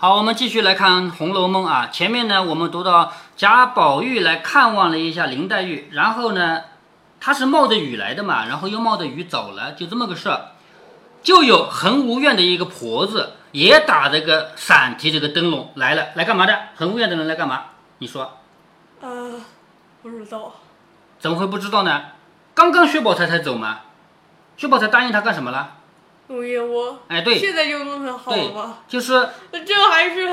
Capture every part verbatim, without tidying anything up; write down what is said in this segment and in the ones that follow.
好，我们继续来看《红楼梦》啊。前面呢，我们读到贾宝玉来看望了一下林黛玉，然后呢，他是冒着雨来的嘛，然后又冒着雨走了，就这么个事儿。就有恒芜院的一个婆子也打这个伞，提这个灯笼来了，来干嘛的？恒芜院的人来干嘛？你说？呃，不知道。怎么会不知道呢？刚刚薛宝钗才走嘛，薛宝钗答应他干什么了？弄燕窝，哎，对，现在就弄成好了吧？就是这还是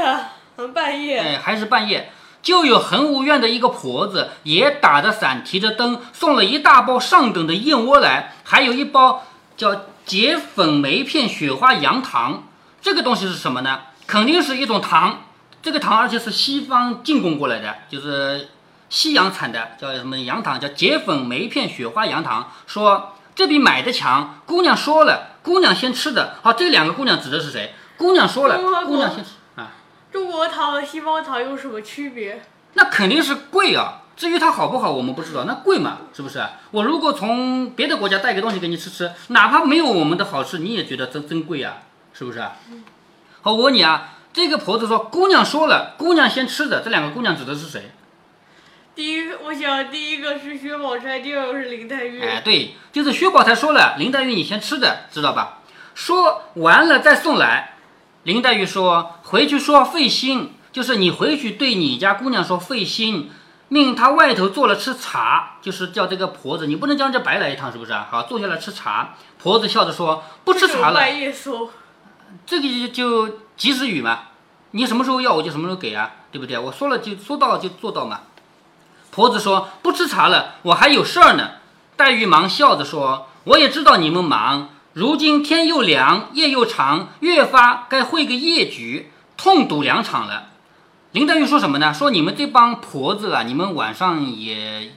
很半夜，哎，还是半夜，就有恒芜院的一个婆子也打着伞，提着灯，送了一大包上等的燕窝来，还有一包叫结粉梅片雪花羊糖。这个东西是什么呢？肯定是一种糖，这个糖而且是西方进贡过来的，就是西洋产的，叫什么羊糖，叫结粉梅片雪花羊糖。说这比买的强，姑娘说了。姑娘先吃的，好，这两个姑娘指的是谁？姑娘说了，姑娘先吃啊。中国糖和西方糖有什么区别？那肯定是贵啊。至于它好不好，我们不知道，那贵嘛，是不是？我如果从别的国家带个东西给你吃吃，哪怕没有我们的好吃，你也觉得真真贵啊，是不是？好，我问你啊，这个婆子说，姑娘说了，姑娘先吃的，这两个姑娘指的是谁？第一，我想第一个是薛宝钗，第二个是林黛玉。哎，对，就是薛宝钗说了，林黛玉你先吃的，知道吧？说完了再送来。林黛玉说回去说费心，就是你回去对你家姑娘说费心，命她外头做了吃茶，就是叫这个婆子，你不能叫人家白来一趟，是不是啊？好，坐下来吃茶。婆子笑着说不吃茶了。这个就及时雨嘛，你什么时候要我就什么时候给啊，对不对？我说了就说到就做到嘛。婆子说不吃茶了，我还有事儿呢。黛玉忙笑着说，我也知道你们忙，如今天又凉夜又长，越发该会个夜局，痛赌两场了。林黛玉说什么呢？说你们这帮婆子啊，你们晚上也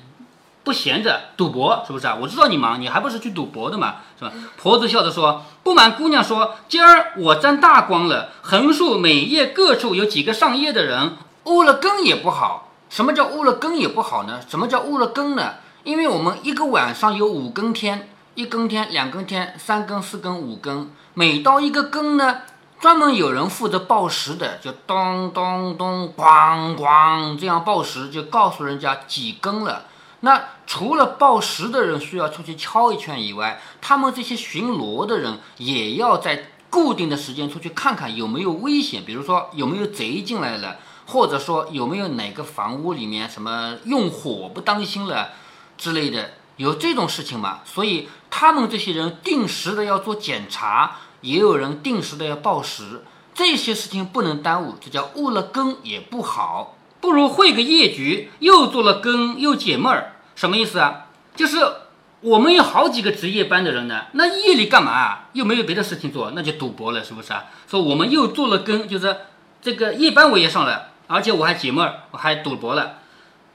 不闲着赌博，是不是啊？我知道你忙，你还不是去赌博的嘛，是吧？婆子笑着说，不瞒姑娘说，今儿我沾大光了，横竖每夜各处有几个上夜的人，误了更也不好。什么叫误了更也不好呢？什么叫误了更呢？因为我们一个晚上有五更天，一更天、两更天、三更、四更、五更，每到一个更呢，专门有人负责报时的，就咚咚咚、咣咣这样报时，就告诉人家几更了。那除了报时的人需要出去敲一圈以外，他们这些巡逻的人也要在固定的时间出去看看有没有危险，比如说有没有贼进来了，或者说有没有哪个房屋里面什么用火不当心了之类的，有这种事情嘛？所以他们这些人定时的要做检查，也有人定时的要报时，这些事情不能耽误，这叫误了更也不好。不如会个夜局，又做了更又解闷儿，什么意思啊？就是我们有好几个值夜班的人呢，那夜里干嘛啊？又没有别的事情做，那就赌博了，是不是啊？所以我们又做了更，就是这个夜班我也上了。而且我还解闷儿，我还赌博了。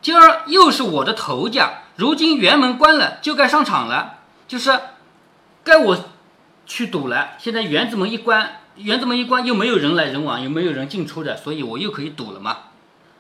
今儿又是我的头家，如今园门关了，就该上场了，就是该我去赌了。现在园子门一关，园子门一关又没有人来人往，又没有人进出的，所以我又可以赌了嘛。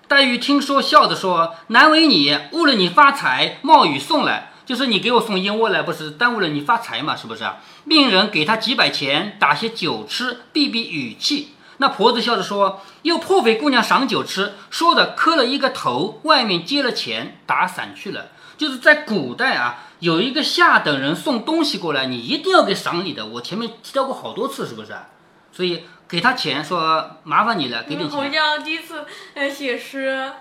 黛玉听说，笑着说：“难为你，误了你发财，冒雨送来，就是你给我送燕窝来，不是耽误了你发财嘛？是不是啊？命人给他几百钱，打些酒吃，避避雨气。”那婆子笑着说，又破费姑娘赏酒吃，说的磕了一个头，外面接了钱，打伞去了。就是在古代啊，有一个下等人送东西过来，你一定要给赏你的，我前面提到过好多次，是不是？所以给他钱，说麻烦你了，给点钱。好像第一次写诗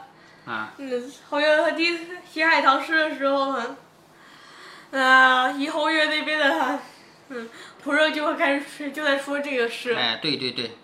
啊，嗯，好像他第一次写海棠诗的时候，啊，颐和园那边的，嗯，仆人就会开始就在说这个诗。哎，对对对。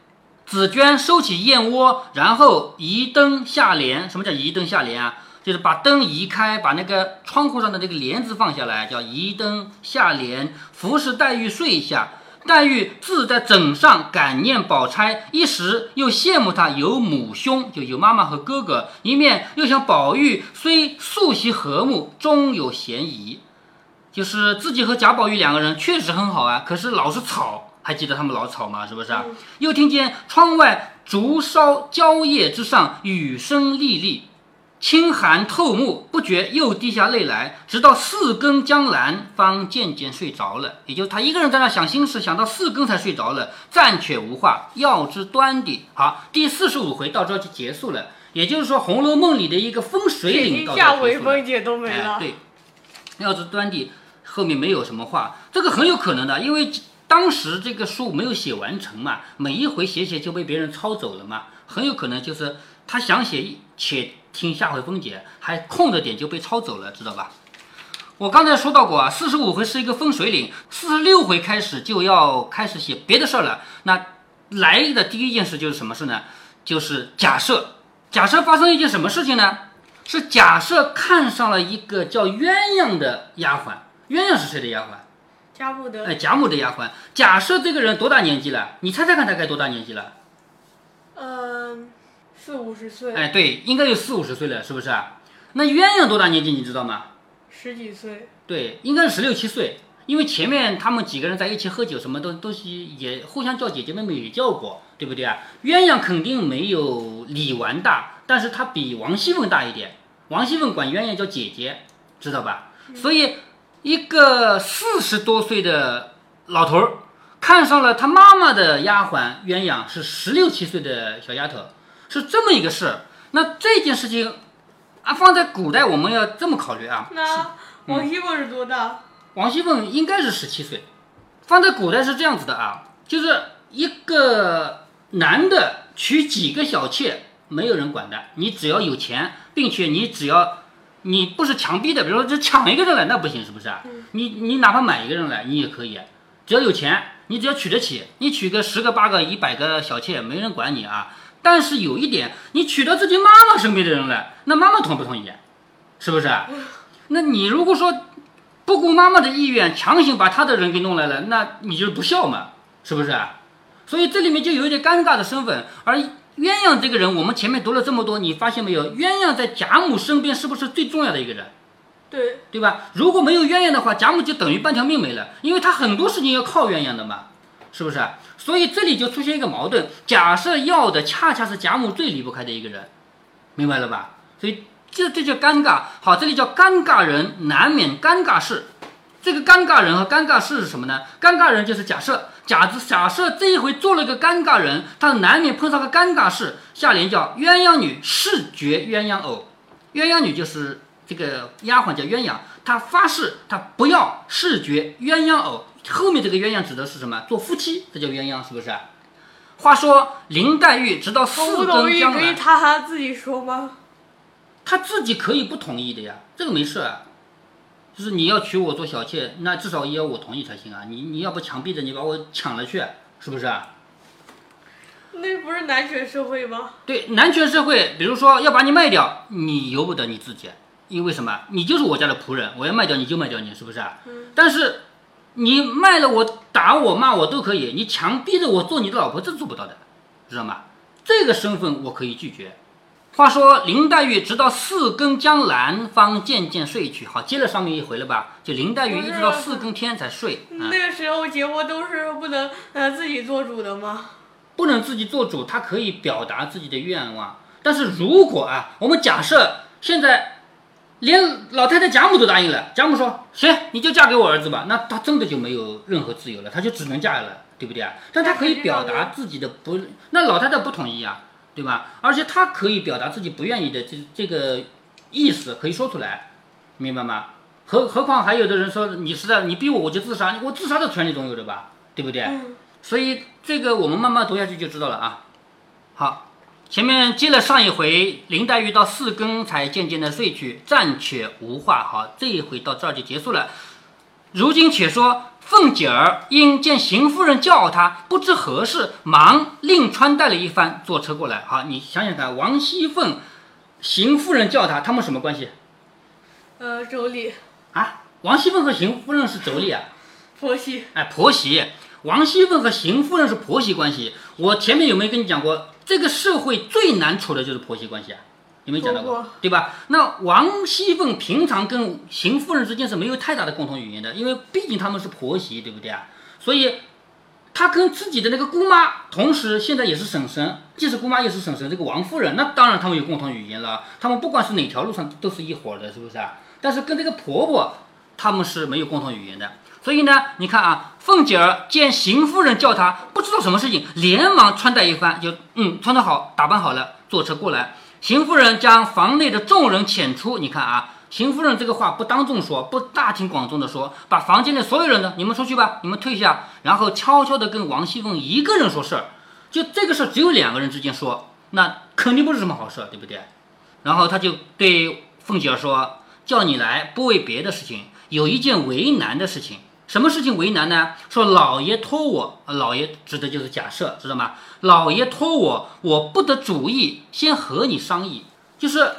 紫鹃收起燕窝，然后移灯下帘。什么叫移灯下帘啊？就是把灯移开，把那个窗户上的那个帘子放下来，叫移灯下帘。服侍黛玉睡下。黛玉自在枕上感念宝钗，一时又羡慕她有母兄，就有妈妈和哥哥；一面又想宝玉虽素习和睦，终有嫌疑。就是自己和贾宝玉两个人确实很好啊，可是老是吵。还记得他们老吵吗？是不是啊？又听见窗外竹梢蕉叶之上雨声沥沥，清寒透目，不觉又低下泪来，直到四更将阑，方渐渐睡着了。也就是他一个人在那想心事，想到四更才睡着了，暂且无话，要之端底。好，第四十五回到这就结束了。也就是说，《红楼梦》里的一个风水岭到这结束了，天下文风景都没了。哎、对，要之端底后面没有什么话，这个很有可能的，因为当时这个书没有写完成嘛，每一回写写就被别人抄走了嘛，很有可能就是他想写且。听下回分解，还空着点就被抄走了，知道吧？我刚才说到过啊，四十五回是一个分水岭，四十六回开始就要开始写别的事了。那来的第一件事就是什么事呢？就是贾赦。贾赦发生一件什么事情呢？是贾赦看上了一个叫鸳鸯的丫鬟。鸳鸯是谁的丫鬟？贾母的。哎，贾母的丫鬟。贾赦这个人多大年纪了？你猜猜看，大概多大年纪了？嗯。四五十岁，哎，对，应该有四五十岁了，是不是啊？那鸳鸯多大年纪你知道吗？十几岁，对，应该是十六七岁，因为前面他们几个人在一起喝酒，什么都都也互相叫姐姐妹妹也叫过，对不对啊？鸳鸯肯定没有李纨大，但是她比王熙凤大一点，王熙凤管鸳鸯叫姐姐，知道吧？嗯、所以一个四十多岁的老头儿看上了他妈妈的丫鬟鸳鸯，是十六七岁的小丫头。是这么一个事，那这件事情啊，放在古代我们要这么考虑啊。那王熙凤是多大？王熙凤应该是十七岁。放在古代是这样子的啊，就是一个男的娶几个小妾，没有人管的，你只要有钱，并且你只要你不是强逼的，比如说只抢一个人来，那不行，是不是啊？嗯、你你哪怕买一个人来，你也可以，只要有钱，你只要娶得起，你娶个十个、八个、一百个小妾，没人管你啊。但是有一点，你娶到自己妈妈身边的人来，那妈妈同不同意？是不是？那你如果说不顾妈妈的意愿，强行把她的人给弄来了，那你就是不孝嘛，是不是？所以这里面就有一点尴尬的身份。而鸳鸯这个人，我们前面读了这么多，你发现没有？鸳鸯在贾母身边是不是最重要的一个人？对，对吧？如果没有鸳鸯的话，贾母就等于半条命没了，因为她很多事情要靠鸳鸯的嘛。是不是？所以这里就出现一个矛盾，假设要的恰恰是贾母最离不开的一个人，明白了吧？所以这这叫尴尬。好，这里叫尴尬人，难免尴尬事。这个尴尬人和尴尬事是什么呢？尴尬人就是假设，假子假设这一回做了个尴尬人，他难免碰上个尴尬事。下联叫鸳鸯女誓绝鸳鸯偶，鸳鸯女就是这个丫鬟叫鸳鸯，她发誓她不要誓绝鸳鸯偶。后面这个鸳鸯指的是什么？做夫妻，这叫鸳鸯，是不是？话说林黛玉直到四更将来，她自己说吗？她自己可以不同意的呀，这个没事啊。就是你要娶我做小妾，那至少也要我同意才行啊。你你要不强逼着你把我抢了去，是不是啊？那不是男权社会吗？对，男权社会，比如说要把你卖掉，你由不得你自己，因为什么？你就是我家的仆人，我要卖掉你就卖掉你，是不是啊？嗯、但是。你卖了我，打我骂我都可以，你强逼着我做你的老婆，这做不到的，知道吗？这个身份我可以拒绝。话说林黛玉直到四更将阑，方渐渐睡去。好，接了上面一回了吧？就林黛玉一直到四更天才睡。嗯、那个时候结婚都是不能呃自己做主的吗？不能自己做主，她可以表达自己的愿望。但是如果啊，我们假设现在。连老太太贾母都答应了，贾母说行，你就嫁给我儿子吧，那她真的就没有任何自由了，她就只能嫁了，对不对啊？但她可以表达自己的不，那老太太不同意啊，对吧？而且她可以表达自己不愿意的这这个意思，可以说出来，明白吗？何何况还有的人说你实在你逼我我就自杀，我自杀的权利总有的吧，对不对？嗯、所以这个我们慢慢读下去就知道了啊。好。前面接了上一回，林黛玉到四更才渐渐的睡去，暂且无话。好，这一回到这儿就结束了。如今且说凤姐儿因见邢夫人叫她，不知何事，忙另穿戴了一番，坐车过来。好，你想想看，王熙凤、邢夫人叫她，他们什么关系？呃，妯娌啊，王熙凤和邢夫人是妯娌啊，婆媳。哎，婆媳，王熙凤和邢夫人是婆媳关系。我前面有没有跟你讲过？这个社会最难处的就是婆媳关系啊，有没有讲到过，对吧？那王熙凤平常跟邢夫人之间是没有太大的共同语言的，因为毕竟他们是婆媳，对不对啊？所以她跟自己的那个姑妈，同时现在也是婶婶，既是姑妈也是婶婶，这个王夫人，那当然他们有共同语言了，他们不管是哪条路上都是一伙的，是不是啊？但是跟这个婆婆，他们是没有共同语言的。所以呢，你看啊，凤姐儿见邢夫人叫她，不知道什么事情，连忙穿戴一番，就嗯，穿得好，打扮好了，坐车过来。邢夫人将房内的众人遣出，你看啊，邢夫人这个话不当众说，不大庭广众的说，把房间的所有人呢，你们出去吧，你们退下，然后悄悄的跟王熙凤一个人说事儿，就这个事儿只有两个人之间说，那肯定不是什么好事，对不对？然后他就对凤姐儿说，叫你来不为别的事情，有一件为难的事情。什么事情为难呢？说老爷托我，老爷指的就是假设，知道吗？老爷托我，我不得主意，先和你商议。就是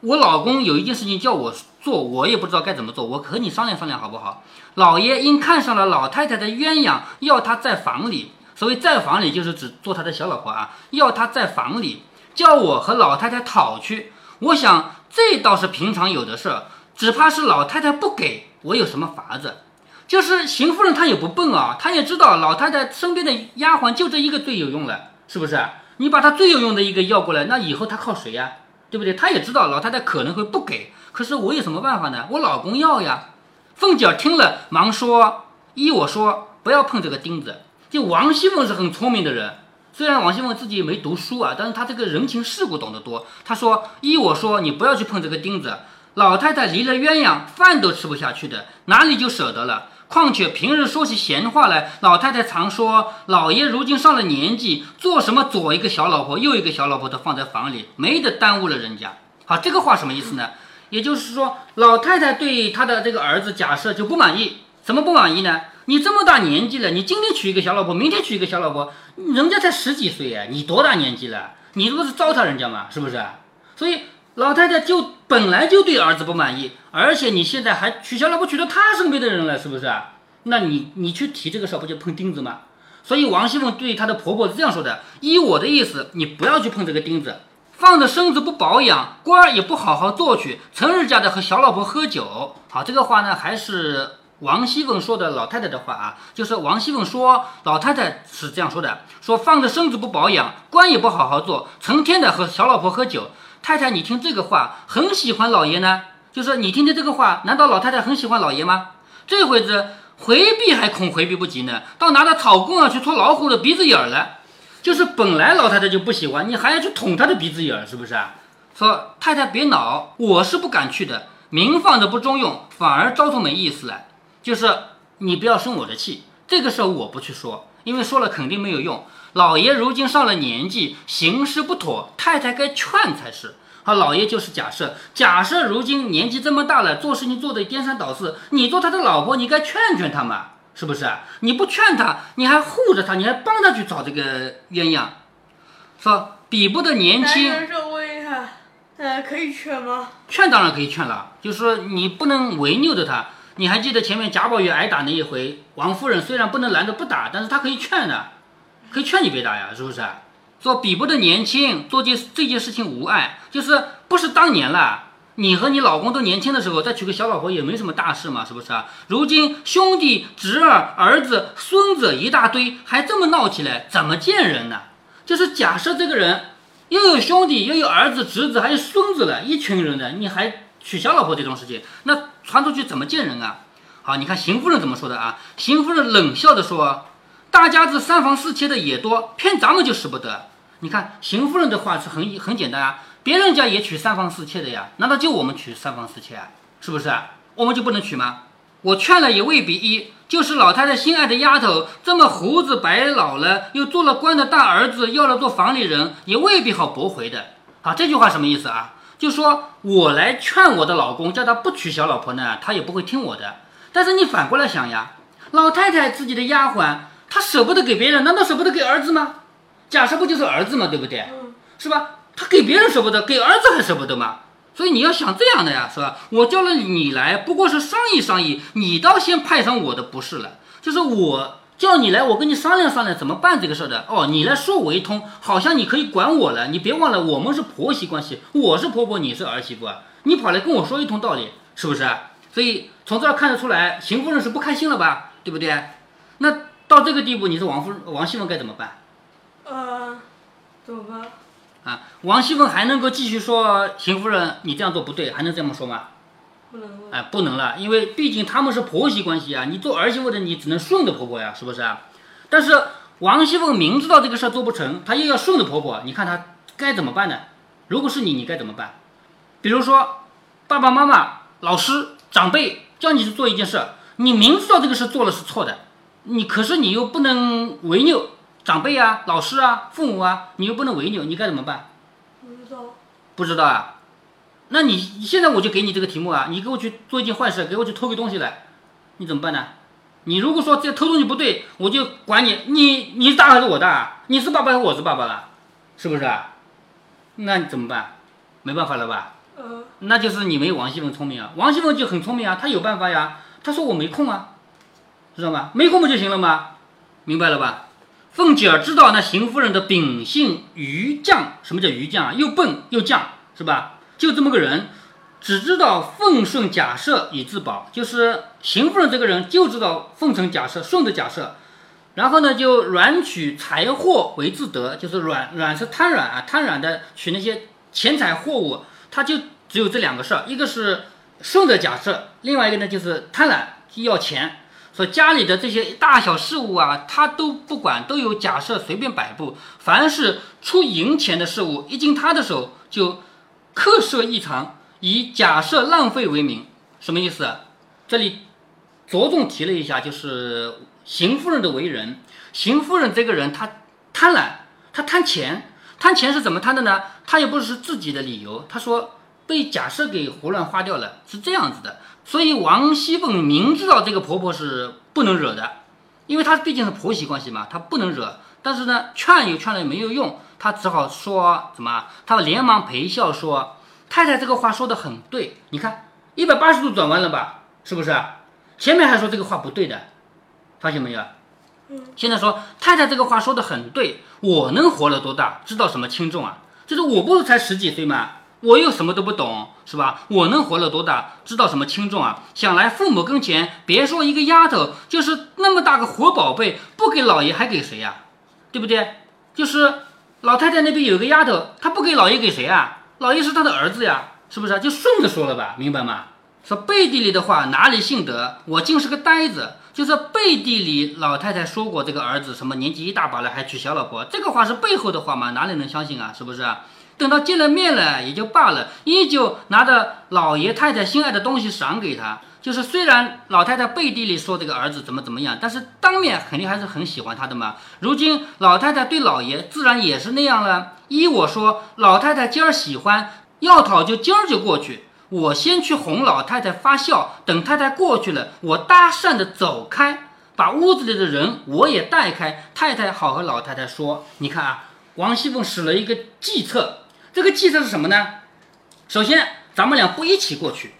我老公有一件事情叫我做，我也不知道该怎么做，我和你商量商量好不好？老爷因看上了老太太的鸳鸯，要她在房里，所谓在房里就是指做她的小老婆啊，要她在房里，叫我和老太太讨去。我想这倒是平常有的事，只怕是老太太不给我有什么法子。就是邢夫人她也不笨啊，她也知道老太太身边的丫鬟就这一个最有用了，是不是？你把她最有用的一个要过来，那以后她靠谁呀、啊？对不对？她也知道老太太可能会不给，可是我有什么办法呢？我老公要呀。凤姐听了忙说，依我说不要碰这个钉子。就王熙凤是很聪明的人，虽然王熙凤自己没读书啊，但是她这个人情世故懂得多。她说依我说你不要去碰这个钉子，老太太离了鸳鸯饭都吃不下去的，哪里就舍得了？况且平日说起闲话来，老太太常说老爷如今上了年纪，做什么左一个小老婆右一个小老婆的放在房里，没得耽误了人家。好，这个话什么意思呢？也就是说老太太对她的这个儿子假设就不满意。什么不满意呢？你这么大年纪了，你今天娶一个小老婆，明天娶一个小老婆，人家才十几岁啊，你多大年纪了？你这不是糟蹋人家吗？是不是？所以老太太就本来就对儿子不满意，而且你现在还取消了不取到他身边的人了，是不是？那你你去提这个事不就碰钉子吗？所以王熙凤对她的婆婆是这样说的，依我的意思你不要去碰这个钉子，放着身子不保养，官儿也不好好做去，成日家的和小老婆喝酒。好，这个话呢还是王熙凤说的老太太的话啊，就是王熙凤说老太太是这样说的，说放着身子不保养，官也不好好做，成天的和小老婆喝酒。太太你听这个话很喜欢老爷呢，就是你听听这个话，难道老太太很喜欢老爷吗？这回子回避还恐回避不及呢，倒拿着草棍啊去戳老虎的鼻子眼儿了。就是本来老太太就不喜欢，你还要去捅她的鼻子眼儿，是不是啊？说太太别恼，我是不敢去的，明放着不中用，反而招通没意思了。就是你不要生我的气，这个事我不去说，因为说了肯定没有用。老爷如今上了年纪，行事不妥，太太该劝才是。好，老爷就是假设，假设如今年纪这么大了，做事情做得颠三倒四，你做他的老婆，你该劝劝他嘛，是不是？你不劝他，你还护着他，你还帮他去找这个鸳鸯，说比不得年轻。男人就问一下，呃，可以劝吗？劝当然可以劝了，就是说你不能违拗着他。你还记得前面贾宝玉挨打那一回，王夫人虽然不能拦着不打，但是她可以劝的、啊。可以劝你别打呀，是不是？说比不得年轻，做这这件事情无碍，就是不是当年了，你和你老公都年轻的时候再娶个小老婆也没什么大事嘛，是不是啊？如今兄弟侄儿儿子孙子一大堆，还这么闹起来，怎么见人呢？就是假设这个人又有兄弟又有儿子侄子还有孙子了，一群人呢，你还娶小老婆这种事情，那传出去怎么见人啊？好，你看邢夫人怎么说的啊？邢夫人冷笑着说，大家子三房四妾的也多，偏咱们就使不得。你看邢夫人的话是很很简单啊，别人家也娶三房四妾的呀，难道就我们娶三房四妾啊？是不是啊？我们就不能娶吗？我劝了也未必依，就是老太太心爱的丫头，这么胡子白老了，又做了官的大儿子，要了做房里人，也未必好驳回的。好，这句话什么意思啊？就说我来劝我的老公，叫他不娶小老婆呢，他也不会听我的。但是你反过来想呀，老太太自己的丫鬟，他舍不得给别人，难道舍不得给儿子吗？假设不就是儿子吗？对不对？是吧？他给别人舍不得，给儿子还舍不得吗？所以你要想这样的呀，是吧？我叫了你来，不过是商议商议，你倒先派上我的不是了。就是我叫你来，我跟你商量商量怎么办这个事的。哦，你来说我一通，好像你可以管我了。你别忘了，我们是婆媳关系，我是婆婆，你是儿媳妇啊。你跑来跟我说一通道理，是不是？所以从这儿看得出来，邢夫人是不开心了吧？对不对？那到这个地步，你是王夫王熙凤该怎么办？呃，怎么办？啊，王熙凤还能够继续说邢夫人你这样做不对，还能这么说吗？不能了。哎，不能了，因为毕竟他们是婆媳关系啊，你做儿媳妇的你只能顺着婆婆呀，是不是啊？但是王熙凤明知道这个事儿做不成，她又要顺着婆婆，你看她该怎么办呢？如果是你，你该怎么办？比如说，爸爸妈妈、老师、长辈叫你去做一件事，你明知道这个事做了是错的，你可是你又不能违拗长辈啊、老师啊、父母啊，你又不能违拗，你该怎么办？不知道。不知道啊？那你现在我就给你这个题目啊，你给我去做一件坏事，给我去偷个东西来，你怎么办呢？你如果说这偷东西不对，我就管你，你你大还是我大？你是爸爸还是我是爸爸了？是不是啊？那你怎么办？没办法了吧？嗯，那就是你没王熙凤聪明啊，王熙凤就很聪明啊，她有办法呀，她说我没空啊，知道吗？没空不就行了吗？明白了吧？凤姐儿知道那邢夫人的秉性愚犟，什么叫愚犟啊？又笨又犟，是吧？就这么个人，只知道奉顺假设以自保，就是邢夫人这个人就知道奉承假设，顺着假设，然后呢就软取财货为自得，就是软软是贪软啊，贪软的取那些钱财货物。他就只有这两个事儿，一个是顺着假设，另外一个呢就是贪婪要钱，所以家里的这些大小事务啊，他都不管，都有假设随便摆布。凡是出银钱的事物，一经他的手，就克设异常，以假设浪费为名。什么意思？这里着重提了一下，就是邢夫人的为人。邢夫人这个人，她贪婪，她贪钱。贪钱是怎么贪的呢？他也不是自己的理由，他说被假设给胡乱花掉了，是这样子的。所以王熙凤明知道这个婆婆是不能惹的，因为她毕竟是婆媳关系嘛，她不能惹。但是呢，劝又劝了也没有用，她只好说怎么？她连忙陪笑说：“太太这个话说的很对，你看一百八十度转弯了吧？是不是？前面还说这个话不对的，发现没有？”现在说太太这个话说的很对，我能活了多大，知道什么轻重啊？就是我不是才十几岁嘛，我又什么都不懂，是吧？我能活了多大，知道什么轻重啊？想来父母跟前，别说一个丫头，就是那么大个活宝贝，不给老爷还给谁呀、啊？对不对？就是老太太那边有个丫头，她不给老爷给谁啊？老爷是她的儿子呀，是不是、啊？就顺着说了吧，明白吗？说背地里的话哪里信得？我竟是个呆子。就是背地里老太太说过这个儿子什么年纪一大把了还娶小老婆，这个话是背后的话嘛，哪里能相信啊？是不是啊？等到见了面了也就罢了，依旧拿着老爷太太心爱的东西赏给他。就是虽然老太太背地里说这个儿子怎么怎么样，但是当面肯定还是很喜欢他的嘛。如今老太太对老爷自然也是那样了。依我说，老太太今儿喜欢要讨就今儿就过去。我先去哄老太太发笑，等太太过去了，我搭讪的走开，把屋子里的人我也带开，太太好和老太太说。你看啊，王熙凤使了一个计策，这个计策是什么呢？首先，咱们俩不一起过去，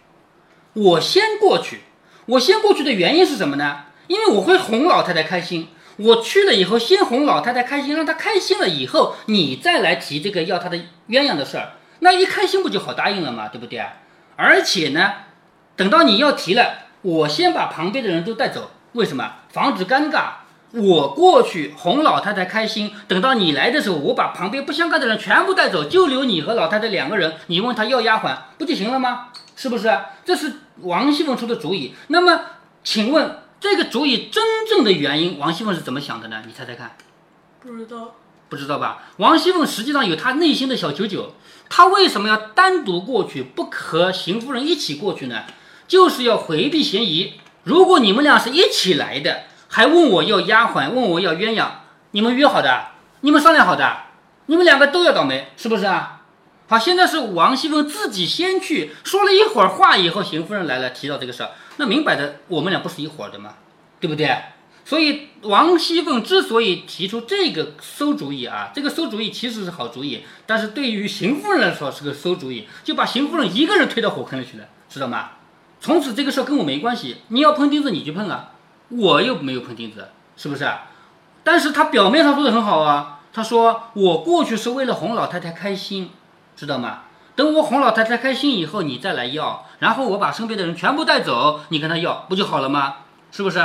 我先过去。我先过去的原因是什么呢？因为我会哄老太太开心。我去了以后，先哄老太太开心，让她开心了以后，你再来提这个要她的鸳鸯的事儿，那一开心不就好答应了吗？对不对啊？而且呢，等到你要提了，我先把旁边的人都带走，为什么？防止尴尬。我过去哄老太太开心，等到你来的时候，我把旁边不相干的人全部带走，就留你和老太太两个人，你问她要丫鬟，不就行了吗？是不是？这是王熙凤出的主意。那么，请问这个主意真正的原因，王熙凤是怎么想的呢？你猜猜看。不知道。不知道吧？王熙凤实际上有她内心的小九九，她为什么要单独过去，不和邢夫人一起过去呢？就是要回避嫌疑。如果你们俩是一起来的，还问我要丫鬟，问我要鸳鸯，你们约好的，你们商量好的，你们两个都要倒霉，是不是啊？好，现在是王熙凤自己先去说了一会儿话以后，邢夫人来了，提到这个事儿，那明摆着我们俩不是一伙的嘛，对不对？所以王熙凤之所以提出这个馊主意啊，这个馊主意其实是好主意，但是对于邢夫人来说是个馊主意，就把邢夫人一个人推到火坑里去了，知道吗？从此这个事跟我没关系，你要碰钉子你去碰啊，我又没有碰钉子，是不是？但是他表面上说的很好啊，他说我过去是为了哄老太太开心，知道吗？等我哄老太太开心以后，你再来要，然后我把身边的人全部带走，你跟他要，不就好了吗？是不是？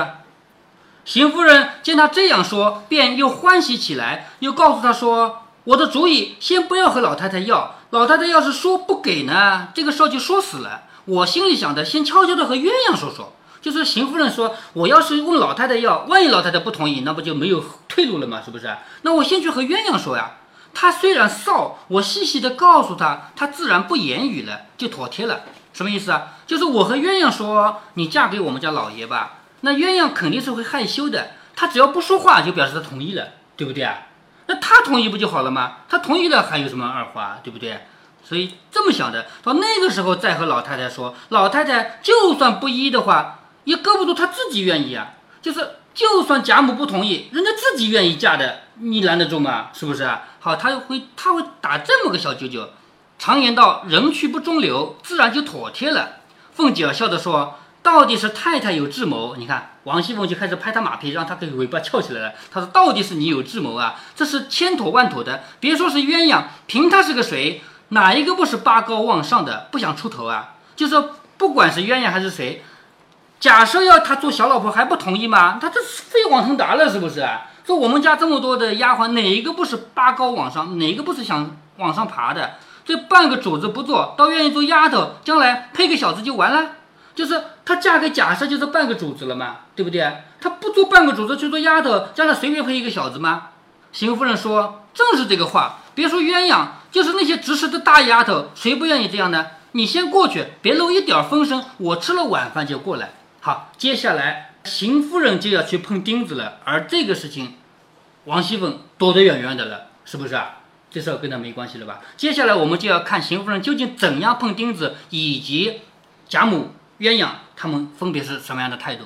邢夫人见他这样说，便又欢喜起来，又告诉他说：“我的主意先不要和老太太要，老太太要是说不给呢，这个事就说死了。我心里想的，先悄悄的和鸳鸯说说。”就是邢夫人说，我要是问老太太要，万一老太太不同意，那不就没有退路了吗？是不是？那我先去和鸳鸯说呀。他虽然臊，我细细的告诉他，他自然不言语了，就妥帖了。什么意思啊？就是我和鸳鸯说，你嫁给我们家老爷吧。那鸳鸯肯定是会害羞的，他只要不说话就表示他同意了，对不对啊？那他同意不就好了吗？他同意了还有什么二话，对不对？所以这么想着，到那个时候再和老太太说，老太太就算不依的话，也搁不住他自己愿意啊。就是就算贾母不同意，人家自己愿意嫁的，你拦得住吗？是不是啊？好，他会他会打这么个小九九。常言道，人去不中留，自然就妥帖了。凤姐儿笑着说，到底是太太有智谋。你看王熙凤就开始拍他马屁，让他给尾巴翘起来了。他说到底是你有智谋啊，这是千妥万妥的，别说是鸳鸯，凭他是个谁，哪一个不是八高望上的，不想出头啊？就是说不管是鸳鸯还是谁，假设要他做小老婆还不同意吗？他这是飞黄腾达了，是不是啊？说我们家这么多的丫鬟，哪一个不是八高往上，哪一个不是想往上爬的？这半个主子不做，倒愿意做丫头，将来配个小子就完了。就是她嫁给贾赦就是半个主子了嘛，对不对？她不做半个主子去做丫头，将来随便配一个小子吗？邢夫人说，正是这个话，别说鸳鸯，就是那些执事的大丫头，谁不愿意这样呢？你先过去，别漏一点风声，我吃了晚饭就过来。好，接下来邢夫人就要去碰钉子了，而这个事情王熙凤躲得远远的了，是不是啊？这事跟她没关系了吧？接下来我们就要看邢夫人究竟怎样碰钉子，以及贾母鸳鸯他们分别是什么样的态度。